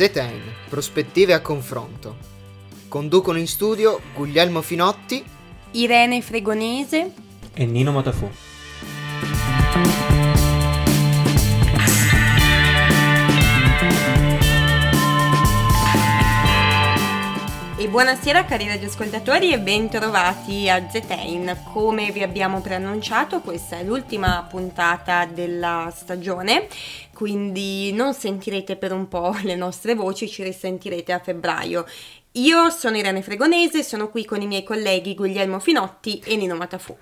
Zetein, prospettive a confronto. Conducono in studio Guglielmo Finotti, Irene Fregonese e Nino Matafù. E buonasera cari radioascoltatori e bentrovati a Zetein. Come vi abbiamo preannunciato, questa è l'ultima puntata della stagione, quindi non sentirete per un po' le nostre voci, ci risentirete a febbraio. Io sono Irene Fregonese, sono qui con i miei colleghi Guglielmo Finotti e Nino Matafù.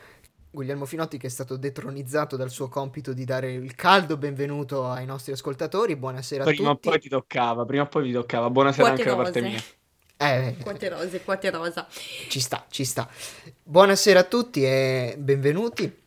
Guglielmo Finotti, che è stato detronizzato dal suo compito di dare il caldo benvenuto ai nostri ascoltatori. Buonasera a tutti. Prima o poi vi toccava. Buonasera Quante anche da parte mia. Quante rose. Ci sta. Buonasera a tutti e benvenuti.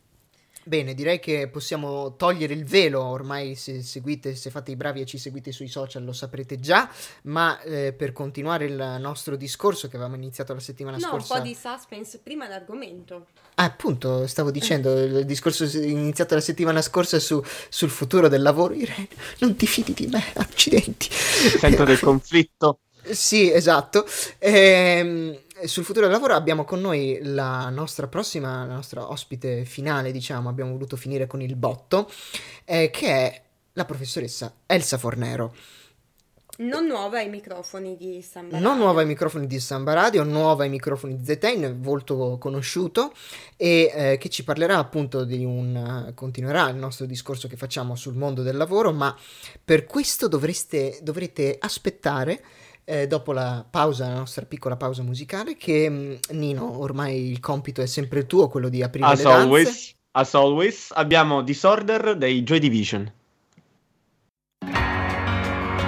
Bene, direi che possiamo togliere il velo. Ormai se fate i bravi e ci seguite sui social lo saprete già, ma per continuare il nostro discorso che avevamo iniziato la settimana scorsa. No, un po' di suspense prima l'argomento. Ah, appunto, stavo dicendo, il discorso iniziato la settimana scorsa sul futuro del lavoro. Irene, non ti fidi di me, accidenti. Sento del conflitto. Sì, esatto. Sul futuro del lavoro abbiamo con noi la nostra ospite finale, diciamo, abbiamo voluto finire con il botto, che è la professoressa Elsa Fornero. Non nuova ai microfoni di Samba Radio, nuova ai microfoni di Zetein, volto conosciuto, e che ci parlerà appunto continuerà il nostro discorso che facciamo sul mondo del lavoro, ma per questo dovrete aspettare, dopo la nostra piccola pausa musicale, che Nino, ormai il compito è sempre tuo, quello di aprire le danze. As always, abbiamo Disorder dei Joy Division.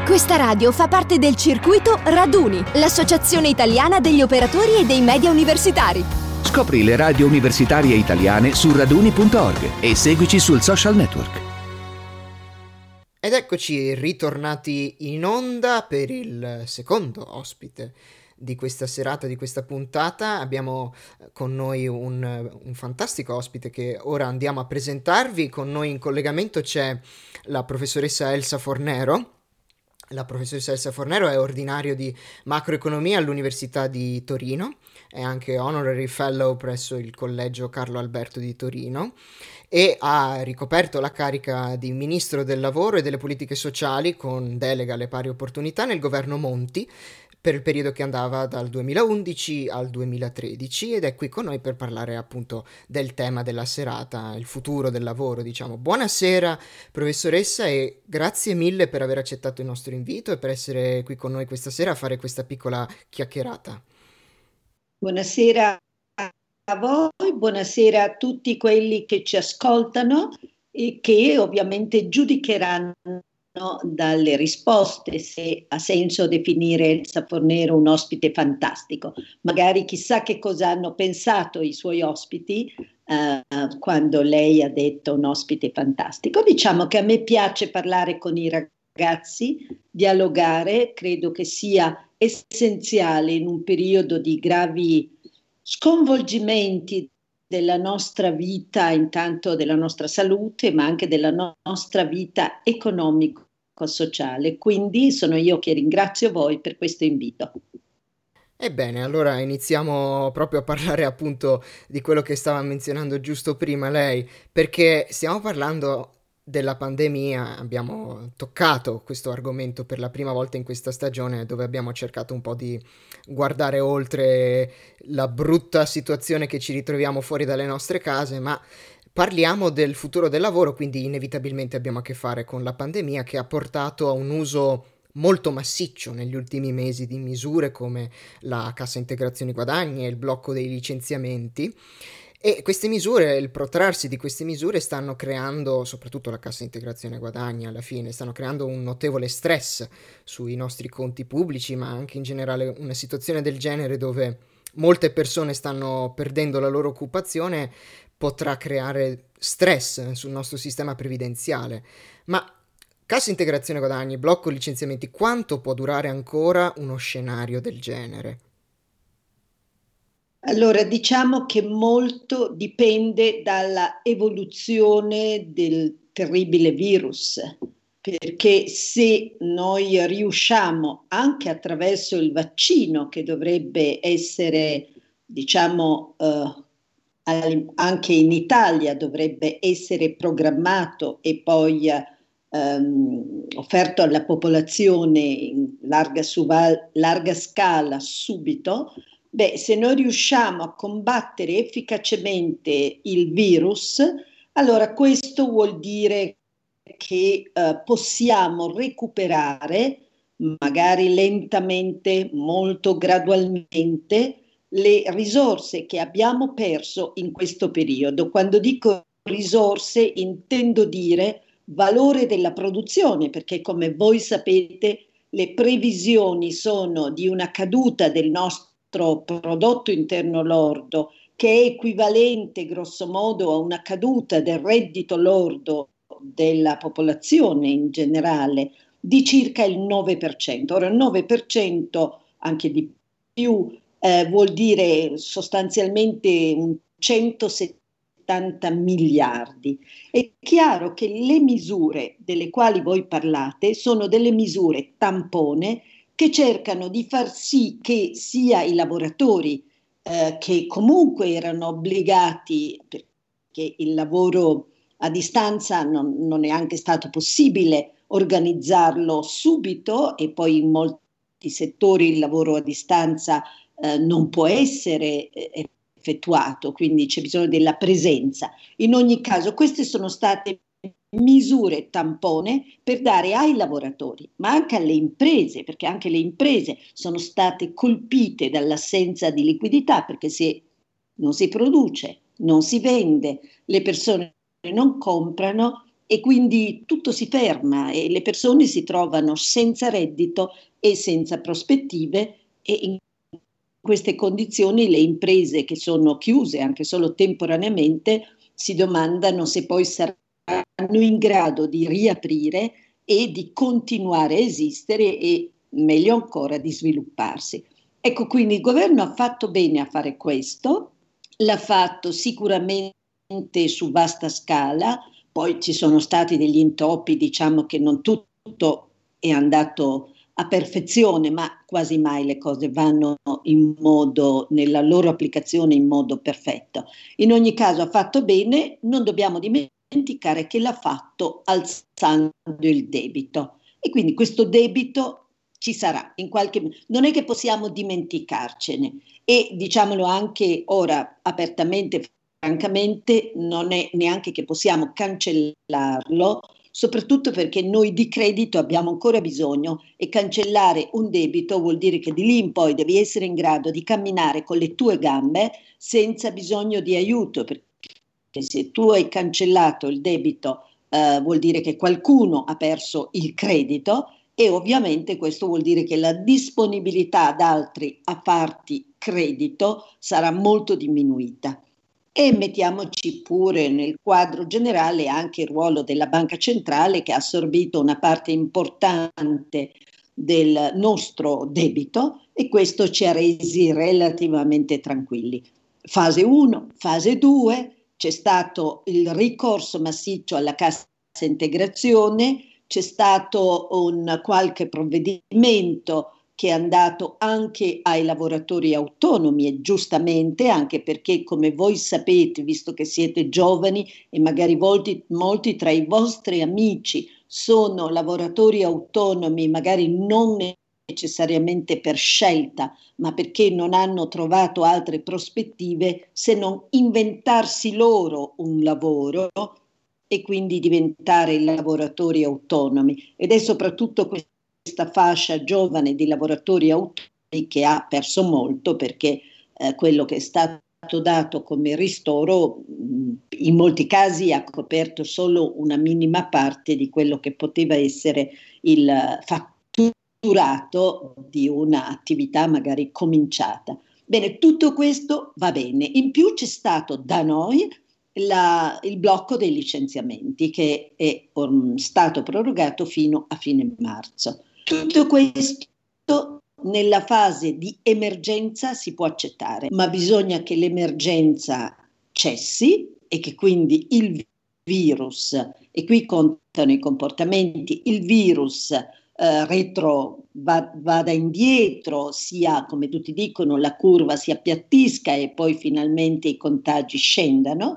Questa radio fa parte del circuito Raduni, l'associazione italiana degli operatori e dei media universitari. Scopri le radio universitarie italiane su raduni.org e seguici sul social network. Ed eccoci ritornati in onda per il secondo ospite di questa serata, di questa puntata. Abbiamo con noi un fantastico ospite che ora andiamo a presentarvi. Con noi in collegamento c'è la professoressa Elsa Fornero. La professoressa Elsa Fornero è ordinario di macroeconomia all'Università di Torino, è anche honorary fellow presso il Collegio Carlo Alberto di Torino e ha ricoperto la carica di Ministro del Lavoro e delle Politiche Sociali con delega alle pari opportunità nel governo Monti per il periodo che andava dal 2011 al 2013 ed è qui con noi per parlare appunto del tema della serata, il futuro del lavoro, diciamo. Buonasera professoressa e grazie mille per aver accettato il nostro invito e per essere qui con noi questa sera a fare questa piccola chiacchierata. Buonasera a voi, buonasera a tutti quelli che ci ascoltano e che ovviamente giudicheranno dalle risposte se ha senso definire Elsa Fornero un ospite fantastico. Magari chissà che cosa hanno pensato i suoi ospiti quando lei ha detto un ospite fantastico. Diciamo che a me piace parlare con i ragazzi, dialogare, credo che sia essenziale in un periodo di gravi sconvolgimenti della nostra vita, intanto della nostra salute, ma anche della nostra vita economico-sociale. Quindi sono io che ringrazio voi per questo invito. Ebbene, allora iniziamo proprio a parlare appunto di quello che stava menzionando giusto prima lei, perché stiamo parlando della pandemia, abbiamo toccato questo argomento per la prima volta in questa stagione dove abbiamo cercato un po' di guardare oltre la brutta situazione che ci ritroviamo fuori dalle nostre case, ma parliamo del futuro del lavoro, quindi inevitabilmente abbiamo a che fare con la pandemia che ha portato a un uso molto massiccio negli ultimi mesi di misure come la cassa integrazione guadagni e il blocco dei licenziamenti. E queste misure, il protrarsi di queste misure stanno creando, soprattutto la cassa integrazione guadagni alla fine, stanno creando un notevole stress sui nostri conti pubblici, ma anche in generale una situazione del genere dove molte persone stanno perdendo la loro occupazione potrà creare stress sul nostro sistema previdenziale. Ma cassa integrazione guadagni, blocco licenziamenti, quanto può durare ancora uno scenario del genere? Allora, diciamo che molto dipende dalla evoluzione del terribile virus. perché se noi riusciamo anche attraverso il vaccino, che dovrebbe essere, diciamo, anche in Italia dovrebbe essere programmato e poi offerto alla popolazione in larga scala subito, beh, se noi riusciamo a combattere efficacemente il virus, allora questo vuol dire che possiamo recuperare, magari lentamente, molto gradualmente, le risorse che abbiamo perso in questo periodo. Quando dico risorse intendo dire valore della produzione, perché come voi sapete le previsioni sono di una caduta del nostro prodotto interno lordo che è equivalente grosso modo a una caduta del reddito lordo della popolazione in generale di circa il 9%. Ora il 9% anche di più vuol dire sostanzialmente un 170 miliardi. È chiaro che le misure delle quali voi parlate sono delle misure tampone che cercano di far sì che sia i lavoratori che comunque erano obbligati, perché il lavoro a distanza non è anche stato possibile organizzarlo subito, e poi in molti settori il lavoro a distanza non può essere effettuato, quindi c'è bisogno della presenza. In ogni caso queste sono state misure tampone per dare ai lavoratori, ma anche alle imprese, perché anche le imprese sono state colpite dall'assenza di liquidità, perché se non si produce, non si vende, le persone non comprano e quindi tutto si ferma e le persone si trovano senza reddito e senza prospettive, e in queste condizioni le imprese che sono chiuse anche solo temporaneamente si domandano se poi saranno in grado di riaprire e di continuare a esistere e meglio ancora di svilupparsi. Ecco, quindi il governo ha fatto bene a fare questo, l'ha fatto sicuramente su vasta scala, poi ci sono stati degli intoppi, diciamo che non tutto è andato a perfezione, ma quasi mai le cose vanno in modo, nella loro applicazione in modo perfetto. In ogni caso ha fatto bene, non dobbiamo dimenticare che l'ha fatto alzando il debito, e quindi questo debito ci sarà, in qualche modo, non è che possiamo dimenticarcene, e diciamolo anche ora apertamente, francamente non è neanche che possiamo cancellarlo, soprattutto perché noi di credito abbiamo ancora bisogno, e cancellare un debito vuol dire che di lì in poi devi essere in grado di camminare con le tue gambe senza bisogno di aiuto, perché se tu hai cancellato il debito vuol dire che qualcuno ha perso il credito, e ovviamente questo vuol dire che la disponibilità ad altri a farti credito sarà molto diminuita. E mettiamoci pure nel quadro generale anche il ruolo della Banca Centrale, che ha assorbito una parte importante del nostro debito, e questo ci ha resi relativamente tranquilli. Fase 1, fase 2, c'è stato il ricorso massiccio alla cassa integrazione, c'è stato un qualche provvedimento che è andato anche ai lavoratori autonomi, e giustamente, anche perché come voi sapete, visto che siete giovani e magari molti tra i vostri amici sono lavoratori autonomi, magari non necessariamente per scelta, ma perché non hanno trovato altre prospettive se non inventarsi loro un lavoro e quindi diventare lavoratori autonomi. Ed è soprattutto questa fascia giovane di lavoratori autonomi che ha perso molto, perché quello che è stato dato come ristoro in molti casi ha coperto solo una minima parte di quello che poteva essere il fatturato di un'attività magari cominciata. Bene, tutto questo va bene. In più c'è stato da noi il blocco dei licenziamenti, che è stato prorogato fino a fine marzo. Tutto questo nella fase di emergenza si può accettare, ma bisogna che l'emergenza cessi e che quindi il virus, e qui contano i comportamenti. Il virus vada indietro, sia, come tutti dicono, la curva si appiattisca e poi finalmente i contagi scendano,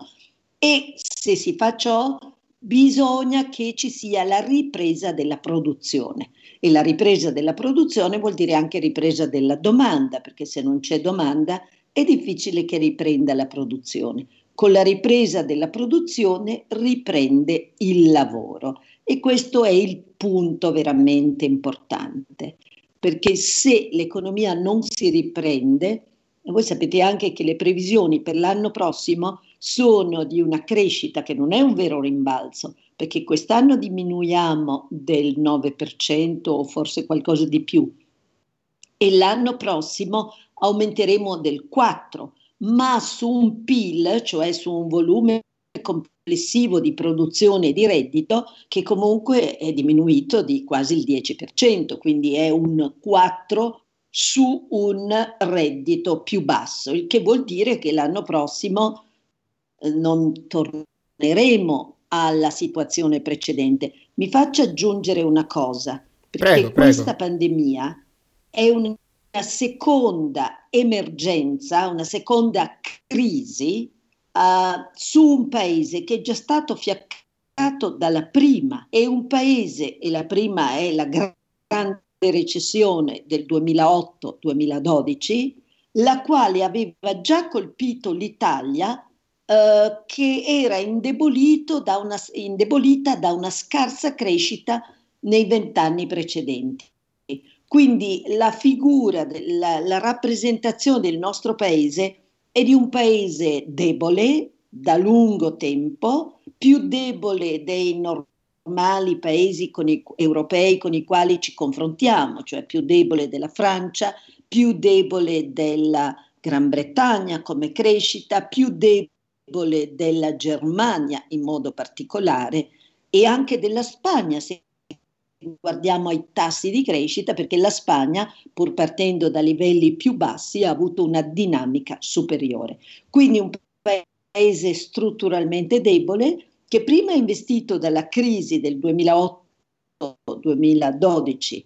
e se si fa ciò bisogna che ci sia la ripresa della produzione, e la ripresa della produzione vuol dire anche ripresa della domanda, perché se non c'è domanda è difficile che riprenda la produzione. Con la ripresa della produzione riprende il lavoro, e questo è il punto veramente importante, perché se l'economia non si riprende, voi sapete anche che le previsioni per l'anno prossimo sono di una crescita che non è un vero rimbalzo, perché quest'anno diminuiamo del 9% o forse qualcosa di più, e l'anno prossimo aumenteremo del 4%, ma su un PIL, cioè su un volume complessivo di produzione e di reddito, che comunque è diminuito di quasi il 10%, quindi è un 4% su un reddito più basso, il che vuol dire che l'anno prossimo non torneremo alla situazione precedente. Mi faccio aggiungere una cosa, perché questa pandemia è una seconda emergenza, una seconda crisi su un paese che è già stato fiaccato dalla prima. È un paese, e la prima è la grande recessione del 2008-2012, la quale aveva già colpito l'Italia, che era indebolita da una scarsa crescita nei 20 anni precedenti. Quindi la figura, la rappresentazione del nostro paese è di un paese debole da lungo tempo, più debole dei normali paesi europei con i quali ci confrontiamo, cioè più debole della Francia, più debole della Gran Bretagna come crescita, più debole della Germania in modo particolare, e anche della Spagna, se guardiamo ai tassi di crescita, perché la Spagna, pur partendo da livelli più bassi, ha avuto una dinamica superiore. Quindi un paese strutturalmente debole, che prima è investito dalla crisi del 2008-2012,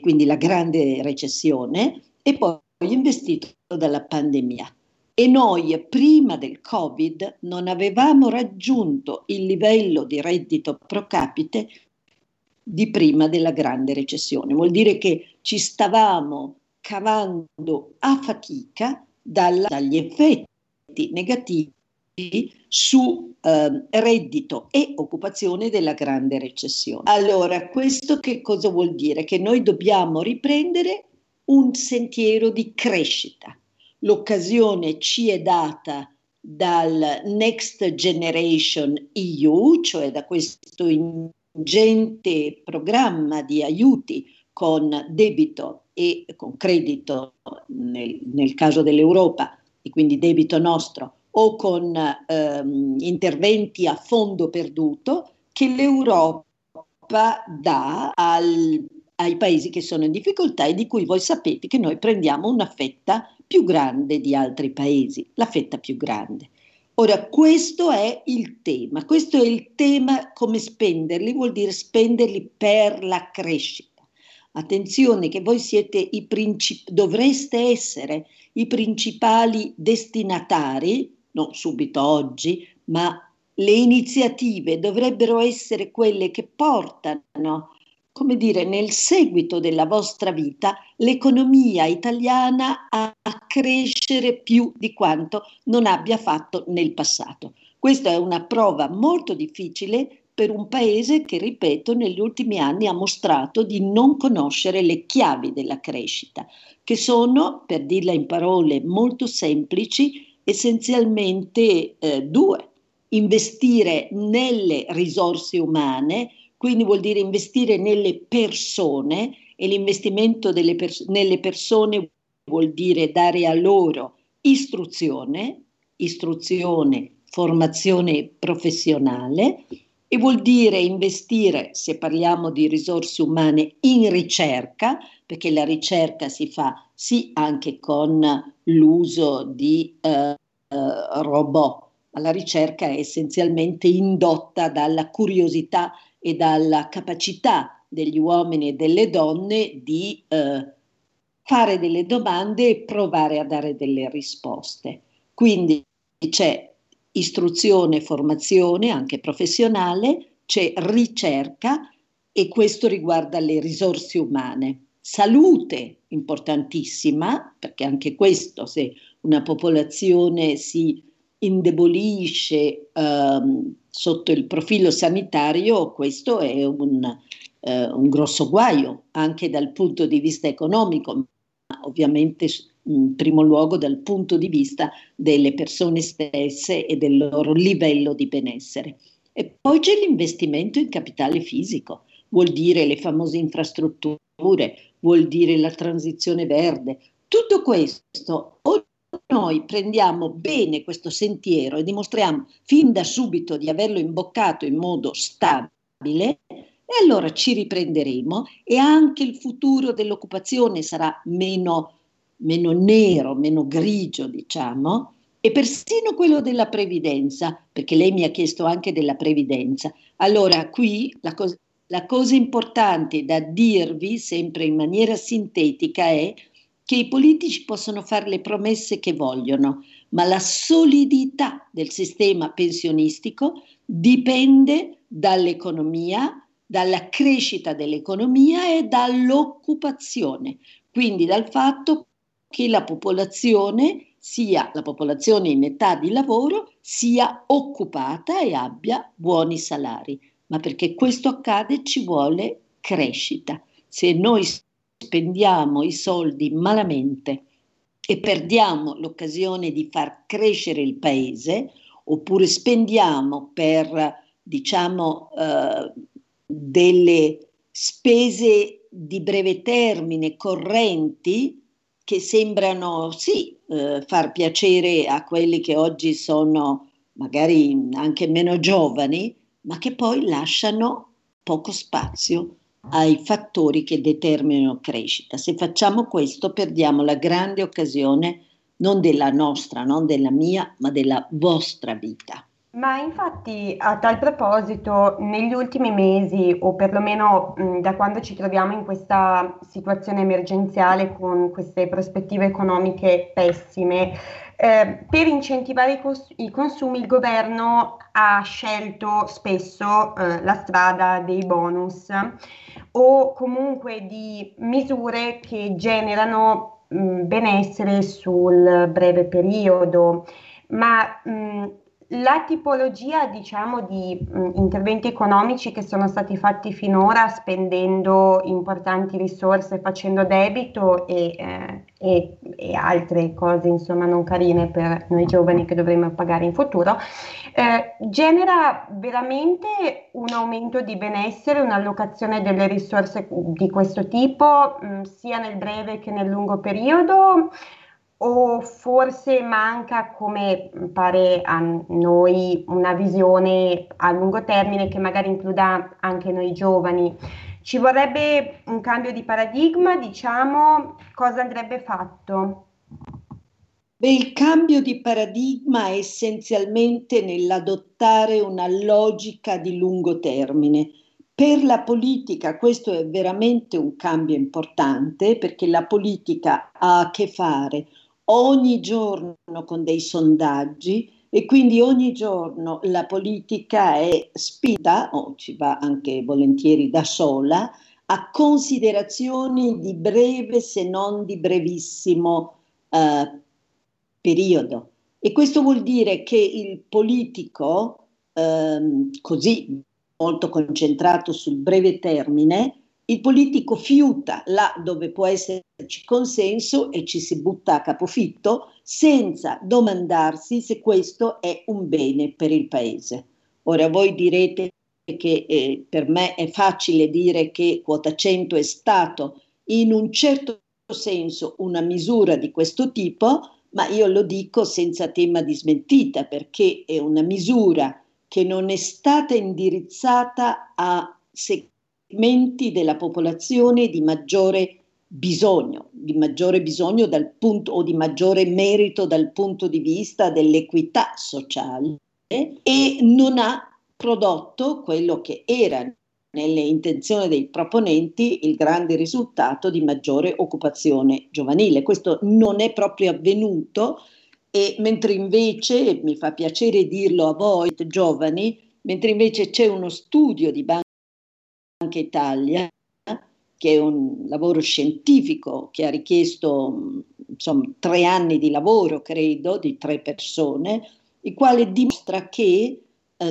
quindi la grande recessione, e poi investito dalla pandemia. E noi prima del Covid non avevamo raggiunto il livello di reddito pro capite di prima della grande recessione. Vuol dire che ci stavamo cavando a fatica dagli effetti negativi su reddito e occupazione della grande recessione. Allora, questo che cosa vuol dire? Che noi dobbiamo riprendere un sentiero di crescita. L'occasione ci è data dal Next Generation EU, cioè da questo ingente programma di aiuti con debito e con credito nel caso dell'Europa, e quindi debito nostro, o con interventi a fondo perduto che l'Europa dà ai paesi che sono in difficoltà, e di cui voi sapete che noi prendiamo una fetta più grande di altri paesi, la fetta più grande. Ora, questo è il tema, come spenderli, vuol dire spenderli per la crescita. Attenzione che voi siete dovreste essere i principali destinatari, non subito oggi, ma le iniziative dovrebbero essere quelle che portano, come dire, nel seguito della vostra vita, l'economia italiana a crescere più di quanto non abbia fatto nel passato. Questa è una prova molto difficile per un paese che, ripeto, negli ultimi anni ha mostrato di non conoscere le chiavi della crescita, che sono, per dirla in parole molto semplici, essenzialmente due: investire nelle risorse umane. Quindi vuol dire investire nelle persone, e l'investimento nelle persone vuol dire dare a loro istruzione, formazione professionale, e vuol dire investire, se parliamo di risorse umane, in ricerca, perché la ricerca si fa sì anche con l'uso di robot alla ricerca è essenzialmente indotta dalla curiosità e dalla capacità degli uomini e delle donne di fare delle domande e provare a dare delle risposte. Quindi c'è istruzione, formazione anche professionale, c'è ricerca e questo riguarda le risorse umane. Salute, importantissima, perché anche questo, se una popolazione si indebolisce sotto il profilo sanitario, questo è un grosso guaio, anche dal punto di vista economico, ma ovviamente in primo luogo dal punto di vista delle persone stesse e del loro livello di benessere. E poi c'è l'investimento in capitale fisico, vuol dire le famose infrastrutture, vuol dire la transizione verde. Tutto questo, o noi prendiamo bene questo sentiero e dimostriamo fin da subito di averlo imboccato in modo stabile, e allora ci riprenderemo e anche il futuro dell'occupazione sarà meno nero, meno grigio, diciamo, e persino quello della previdenza, perché lei mi ha chiesto anche della previdenza. Allora qui la cosa importante da dirvi, sempre in maniera sintetica, è che i politici possono fare le promesse che vogliono, ma la solidità del sistema pensionistico dipende dall'economia, dalla crescita dell'economia e dall'occupazione, quindi dal fatto che la popolazione in età di lavoro sia occupata e abbia buoni salari. Ma perché questo accade ci vuole crescita. Se noi spendiamo i soldi malamente e perdiamo l'occasione di far crescere il paese, oppure spendiamo per, diciamo, delle spese di breve termine correnti, che sembrano sì far piacere a quelli che oggi sono magari anche meno giovani, ma che poi lasciano poco spazio ai fattori che determinano crescita. Se facciamo questo, perdiamo la grande occasione, non della nostra, non della mia, ma della vostra vita. Ma infatti, a tal proposito, negli ultimi mesi, o perlomeno da quando ci troviamo in questa situazione emergenziale con queste prospettive economiche pessime, per incentivare i consumi il governo ha scelto spesso la strada dei bonus o comunque di misure che generano benessere sul breve periodo, ma la tipologia, diciamo, di interventi economici che sono stati fatti finora spendendo importanti risorse, facendo debito e altre cose, insomma, non carine per noi giovani che dovremo pagare in futuro, genera veramente un aumento di benessere, un'allocazione delle risorse di questo tipo, sia nel breve che nel lungo periodo? O forse manca, come pare a noi, una visione a lungo termine che magari includa anche noi giovani? Ci vorrebbe un cambio di paradigma, diciamo, cosa andrebbe fatto? Beh, il cambio di paradigma è essenzialmente nell'adottare una logica di lungo termine. Per la politica questo è veramente un cambio importante, perché la politica ha a che fare ogni giorno con dei sondaggi e quindi ogni giorno la politica è spinta, o ci va anche volentieri da sola, a considerazioni di breve se non di brevissimo periodo. E questo vuol dire che il politico, così molto concentrato sul breve termine, il politico fiuta là dove può esserci consenso e ci si butta a capofitto senza domandarsi se questo è un bene per il paese. Ora voi direte che per me è facile dire che quota 100 è stato in un certo senso una misura di questo tipo, ma io lo dico senza tema di smentita, perché è una misura che non è stata indirizzata a segmenti della popolazione di maggiore bisogno, di maggiore bisogno dal punto, o di maggiore merito dal punto di vista dell'equità sociale, e non ha prodotto quello che era nelle intenzioni dei proponenti il grande risultato di maggiore occupazione giovanile. Questo non è proprio avvenuto, e mentre invece, mi fa piacere dirlo a voi giovani, mentre invece c'è uno studio di Banca Italia, che è un lavoro scientifico che ha richiesto, insomma, 3 anni di lavoro, credo, di 3 persone, il quale dimostra che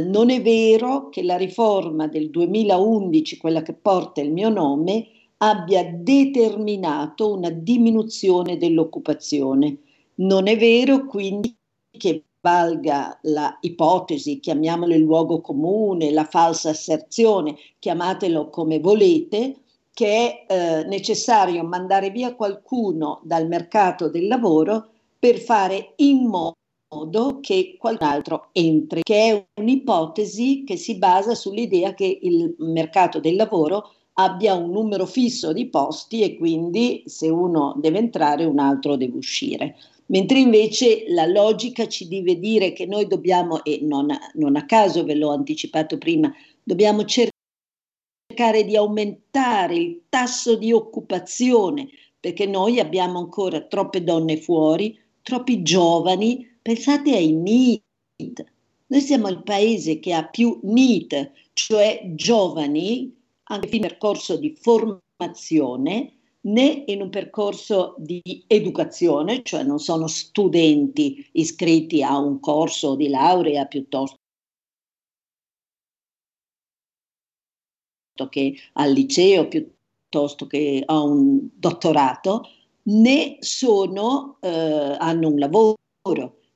non è vero che la riforma del 2011, quella che porta il mio nome, abbia determinato una diminuzione dell'occupazione. Non è vero quindi che valga la ipotesi, chiamiamolo il luogo comune, la falsa asserzione, chiamatelo come volete, che è necessario mandare via qualcuno dal mercato del lavoro per fare in modo che qualcun altro entri, che è un'ipotesi che si basa sull'idea che il mercato del lavoro abbia un numero fisso di posti e quindi se uno deve entrare un altro deve uscire. Mentre invece la logica ci deve dire che noi dobbiamo, e non a caso ve l'ho anticipato prima, dobbiamo cercare di aumentare il tasso di occupazione, perché noi abbiamo ancora troppe donne fuori, troppi giovani. Pensate ai NEET, noi siamo il paese che ha più NEET, cioè giovani, anche in un percorso di formazione, né in un percorso di educazione, cioè non sono studenti iscritti a un corso di laurea piuttosto che al liceo, piuttosto che a un dottorato, né sono, hanno un lavoro.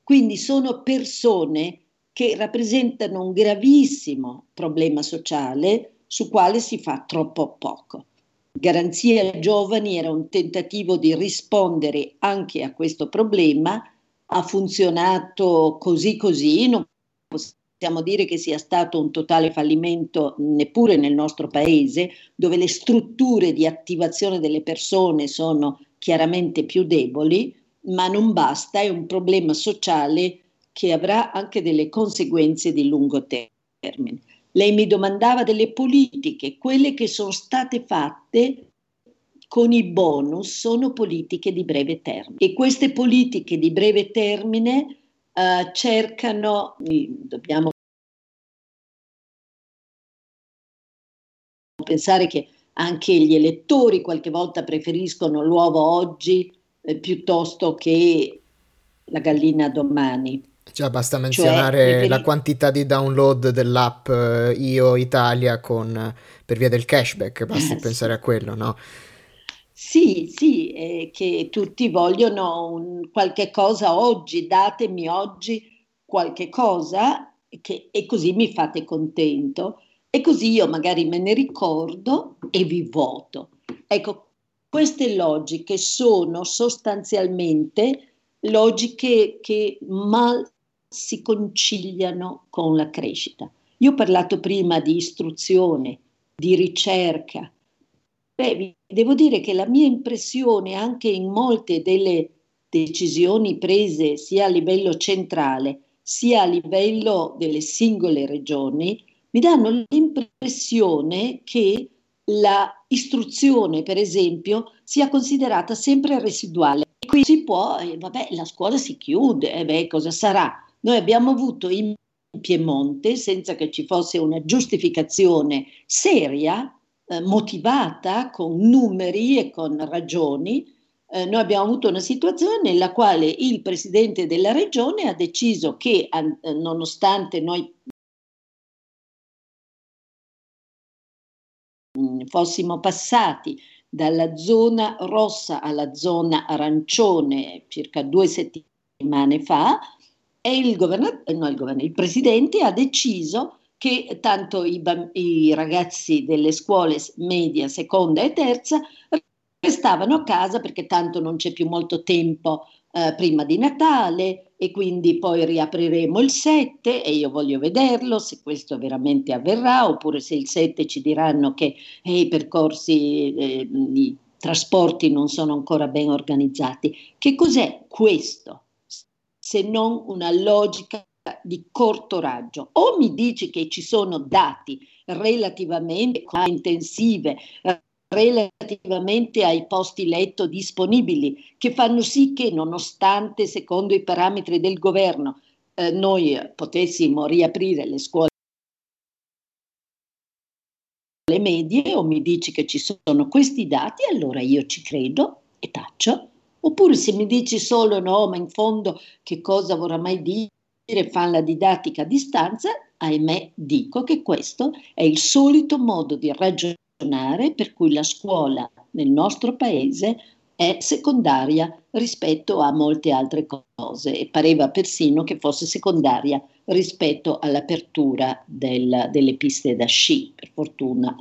Quindi sono persone che rappresentano un gravissimo problema sociale su quale si fa troppo poco. Garanzia Giovani era un tentativo di rispondere anche a questo problema, ha funzionato così, non possiamo dire che sia stato un totale fallimento neppure nel nostro paese, dove le strutture di attivazione delle persone sono chiaramente più deboli, ma non basta, è un problema sociale che avrà anche delle conseguenze di lungo termine. Lei mi domandava delle politiche, quelle che sono state fatte con i bonus sono politiche di breve termine, e queste politiche di breve termine cercano, dobbiamo pensare che anche gli elettori qualche volta preferiscono l'uovo oggi piuttosto che la gallina domani. Già basta menzionare la quantità di download dell'app Io Italia per via del cashback, basta pensare a quello, no? Sì, che tutti vogliono qualche cosa oggi, datemi oggi qualche cosa e così mi fate contento e così io magari me ne ricordo e vi voto. Ecco, queste logiche sono sostanzialmente logiche che mal si conciliano con la crescita. Io ho parlato prima di istruzione, di ricerca. Vi devo dire che la mia impressione anche in molte delle decisioni prese sia a livello centrale sia a livello delle singole regioni mi danno l'impressione che la istruzione, per esempio, sia considerata sempre residuale. E qui si può, la scuola si chiude, cosa sarà? Noi abbiamo avuto in Piemonte, senza che ci fosse una giustificazione seria, motivata con numeri e con ragioni, noi abbiamo avuto una situazione nella quale il presidente della regione ha deciso che, nonostante noi fossimo passati dalla zona rossa alla zona arancione circa 2 settimane fa, e il presidente ha deciso che tanto i ragazzi delle scuole media, seconda e terza restavano a casa perché tanto non c'è più molto tempo prima di Natale e quindi poi riapriremo il 7 e io voglio vederlo se questo veramente avverrà, oppure se il 7 ci diranno che i percorsi trasporti non sono ancora ben organizzati. Che cos'è questo se non una logica di corto raggio? O mi dici che ci sono dati relativamente a intensive, relativamente ai posti letto disponibili, che fanno sì che, nonostante secondo i parametri del governo noi potessimo riaprire le scuole medie, o mi dici che ci sono questi dati, allora io ci credo e taccio. Oppure se mi dici solo no, ma in fondo che cosa vorrà mai dire, fanno la didattica a distanza, ahimè dico che questo è il solito modo di ragionare per cui la scuola nel nostro paese è secondaria rispetto a molte altre cose, e pareva persino che fosse secondaria rispetto all'apertura delle piste da sci. Per fortuna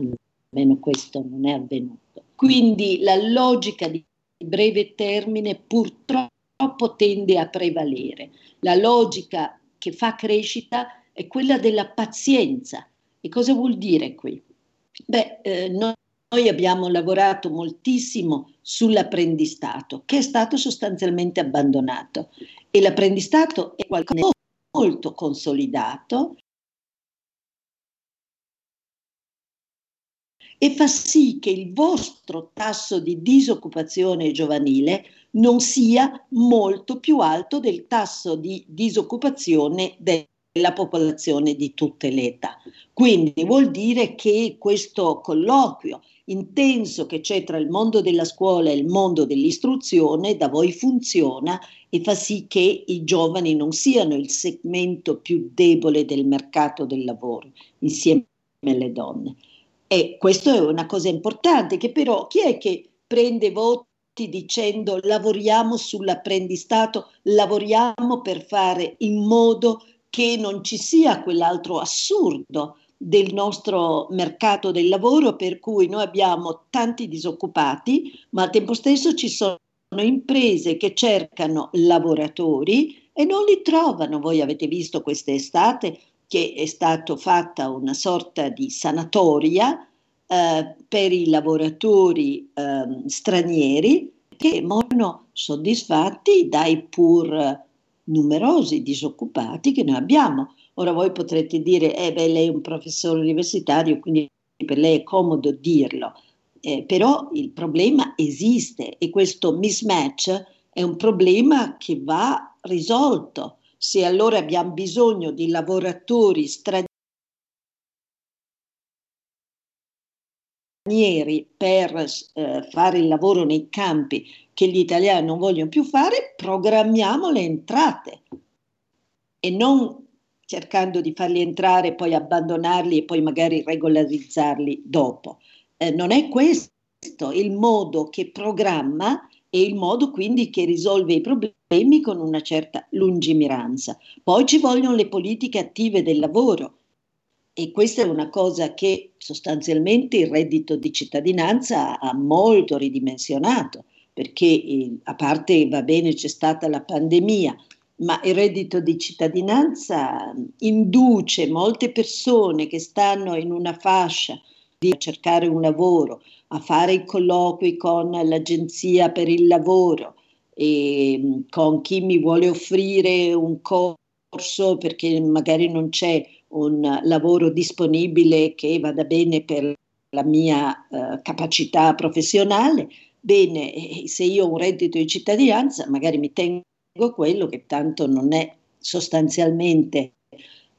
almeno questo non è avvenuto. Quindi la logica di breve termine purtroppo tende a prevalere. La logica che fa crescita è quella della pazienza. E cosa vuol dire qui? Beh, noi abbiamo lavorato moltissimo sull'apprendistato, che è stato sostanzialmente abbandonato, e l'apprendistato è qualcosa molto consolidato e fa sì che il vostro tasso di disoccupazione giovanile non sia molto più alto del tasso di disoccupazione della popolazione di tutte le età. Quindi vuol dire che questo colloquio intenso che c'è tra il mondo della scuola e il mondo dell'istruzione da voi funziona e fa sì che i giovani non siano il segmento più debole del mercato del lavoro insieme alle donne. E questo è una cosa importante, che però chi è che prende voti dicendo lavoriamo sull'apprendistato, lavoriamo per fare in modo che non ci sia quell'altro assurdo del nostro mercato del lavoro per cui noi abbiamo tanti disoccupati, ma al tempo stesso ci sono imprese che cercano lavoratori e non li trovano. Voi avete visto quest'estate che è stata fatta una sorta di sanatoria per i lavoratori stranieri che muoiono soddisfatti dai pur numerosi disoccupati che noi abbiamo. Ora voi potrete dire, beh, lei è un professore universitario, quindi per lei è comodo dirlo, però il problema esiste e questo mismatch è un problema che va risolto. Se allora abbiamo bisogno di lavoratori stranieri per fare il lavoro nei campi che gli italiani non vogliono più fare, programmiamo le entrate e non cercando di farli entrare, poi abbandonarli e poi magari regolarizzarli dopo. Non è questo il modo che programma e il modo quindi che risolve i problemi con una certa lungimiranza. Poi ci vogliono le politiche attive del lavoro e questa è una cosa che sostanzialmente il reddito di cittadinanza ha molto ridimensionato, perché a parte, va bene, c'è stata la pandemia, ma il reddito di cittadinanza induce molte persone che stanno in una fascia di cercare un lavoro a fare i colloqui con l'agenzia per il lavoro e con chi mi vuole offrire un corso perché magari non c'è un lavoro disponibile che vada bene per la mia capacità professionale. Bene, se io ho un reddito di cittadinanza magari mi tengo quello che tanto non è sostanzialmente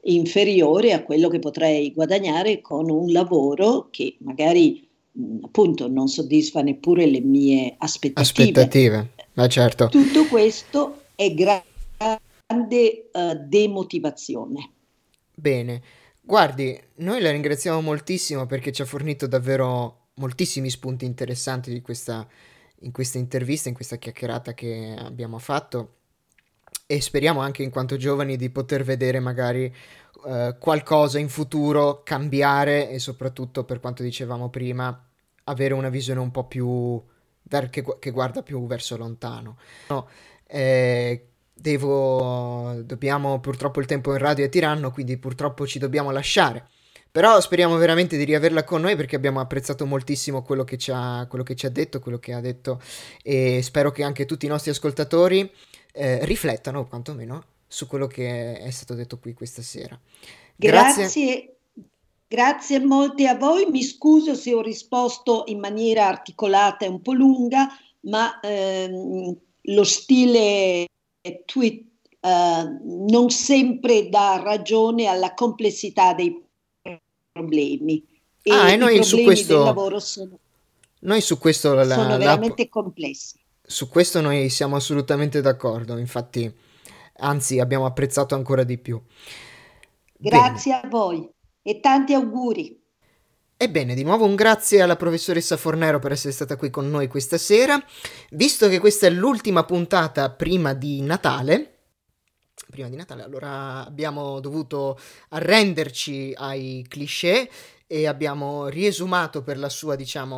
inferiore a quello che potrei guadagnare con un lavoro che magari appunto non soddisfa neppure le mie aspettative. Ma certo. Tutto questo è grande demotivazione. Bene, guardi, noi la ringraziamo moltissimo perché ci ha fornito davvero moltissimi spunti interessanti in questa intervista, in questa chiacchierata che abbiamo fatto. E speriamo anche in quanto giovani di poter vedere magari qualcosa in futuro cambiare e soprattutto, per quanto dicevamo prima, avere una visione un po' più che guarda più verso lontano. Dobbiamo, purtroppo il tempo in radio è tiranno, quindi purtroppo ci dobbiamo lasciare. Però speriamo veramente di riaverla con noi, perché abbiamo apprezzato moltissimo quello che ci ha detto, quello che ha detto, e spero che anche tutti i nostri ascoltatori riflettano quantomeno su quello che è stato detto qui questa sera. Grazie molte a voi, mi scuso se ho risposto in maniera articolata e un po' lunga, ma lo stile tweet non sempre dà ragione alla complessità dei problemi. E noi su questo lavoro sono veramente complessi. Su questo noi siamo assolutamente d'accordo, infatti, anzi abbiamo apprezzato ancora di più. Grazie a voi. E tanti auguri. Ebbene, di nuovo un grazie alla professoressa Fornero per essere stata qui con noi questa sera. Visto che questa è l'ultima puntata prima di Natale, allora abbiamo dovuto arrenderci ai cliché e abbiamo riesumato per la sua,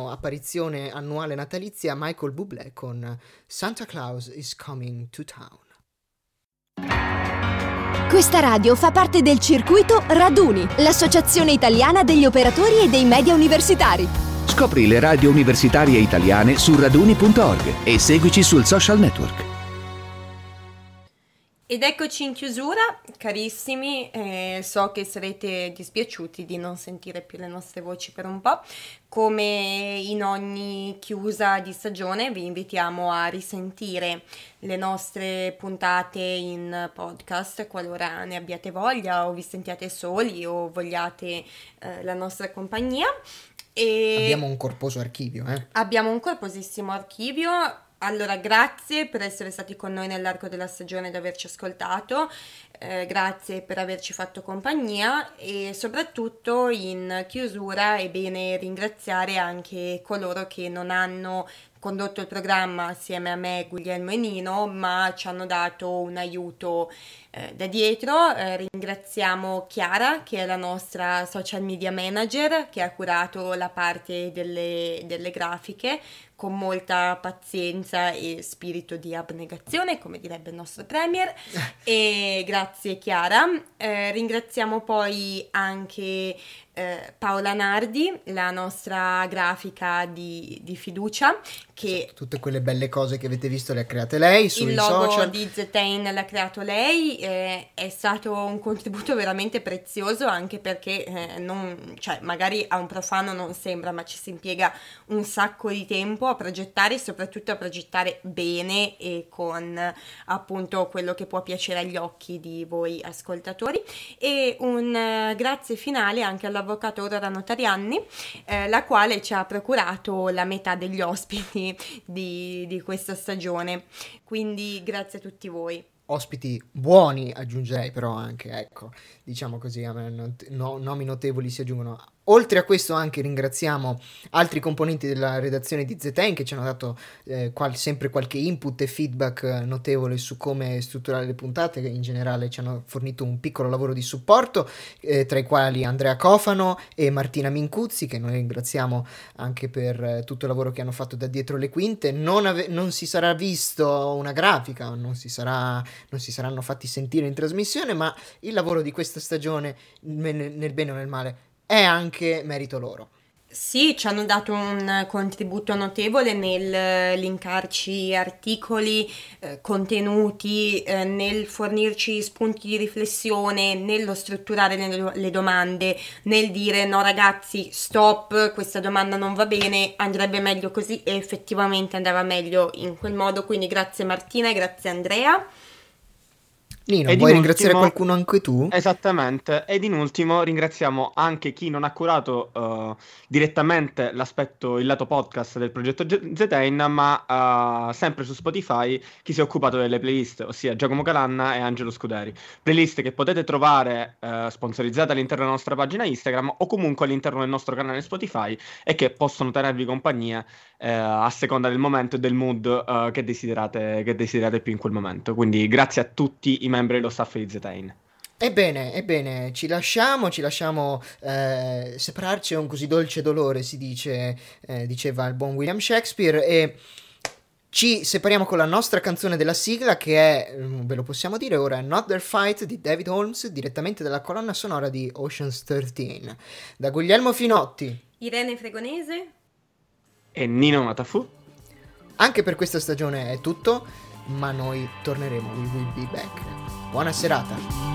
apparizione annuale natalizia Michael Bublé con Santa Claus is Coming to Town. Questa radio fa parte del circuito Raduni, l'associazione italiana degli operatori e dei media universitari. Scopri le radio universitarie italiane su raduni.org e seguici sul social network. Ed eccoci in chiusura, carissimi, so che sarete dispiaciuti di non sentire più le nostre voci per un po'. Come in ogni chiusa di stagione vi invitiamo a risentire le nostre puntate in podcast qualora ne abbiate voglia o vi sentiate soli o vogliate la nostra compagnia. E abbiamo un corposo archivio. Abbiamo un corposissimo archivio. Allora, grazie per essere stati con noi nell'arco della stagione ed averci ascoltato, grazie per averci fatto compagnia, e soprattutto in chiusura è bene ringraziare anche coloro che non hanno condotto il programma assieme a me, Guglielmo e Nino, ma ci hanno dato un aiuto da dietro. Ringraziamo Chiara, che è la nostra social media manager, che ha curato la parte delle grafiche con molta pazienza e spirito di abnegazione, come direbbe il nostro premier, e grazie Chiara. Ringraziamo poi anche Paola Nardi, la nostra grafica di fiducia, che tutte quelle belle cose che avete visto le ha create lei sui social. Il logo di Zetein l'ha creato lei, è stato un contributo veramente prezioso, anche perché magari a un profano non sembra, ma ci si impiega un sacco di tempo a progettare, e soprattutto a progettare bene e con appunto quello che può piacere agli occhi di voi ascoltatori. E un grazie finale anche alla avvocato Aurora Notarianni, la quale ci ha procurato la metà degli ospiti di questa stagione, quindi grazie a tutti voi. Ospiti buoni, aggiungerei, però anche, così, nomi notevoli si aggiungono. Oltre a questo anche ringraziamo altri componenti della redazione di Zetein, che ci hanno dato sempre qualche input e feedback notevole su come strutturare le puntate, che in generale ci hanno fornito un piccolo lavoro di supporto, tra i quali Andrea Cofano e Martina Mincuzzi, che noi ringraziamo anche per tutto il lavoro che hanno fatto da dietro le quinte. Non si sarà visto una grafica, non si saranno fatti sentire in trasmissione, ma il lavoro di questa stagione, nel bene o nel male, è anche merito loro. Sì, ci hanno dato un contributo notevole nel linkarci articoli, contenuti, nel fornirci spunti di riflessione, nello strutturare le domande, nel dire no ragazzi, stop, questa domanda non va bene, andrebbe meglio così, e effettivamente andava meglio in quel modo. Quindi grazie Martina e grazie Andrea. Nino, vuoi ringraziare qualcuno anche tu? Esattamente, ed in ultimo ringraziamo anche chi non ha curato direttamente il lato podcast del progetto Zetein, ma sempre su Spotify chi si è occupato delle playlist, ossia Giacomo Calanna e Angelo Scuderi. Playlist che potete trovare sponsorizzate all'interno della nostra pagina Instagram o comunque all'interno del nostro canale Spotify, e che possono tenervi compagnia a seconda del momento e del mood che desiderate più in quel momento. Quindi grazie a tutti i membri dello staff di Zetein. Ebbene, ci lasciamo separarci è un così dolce dolore, si dice, diceva il buon William Shakespeare, e Ci separiamo con la nostra canzone della sigla, che è, ve lo possiamo dire ora, Another Fight di David Holmes, direttamente dalla colonna sonora di Ocean's 13. Da Guglielmo Finotti, Irene Fregonese e Nino Matafù. Anche per questa stagione è tutto, ma noi torneremo, we will be back. Buona serata.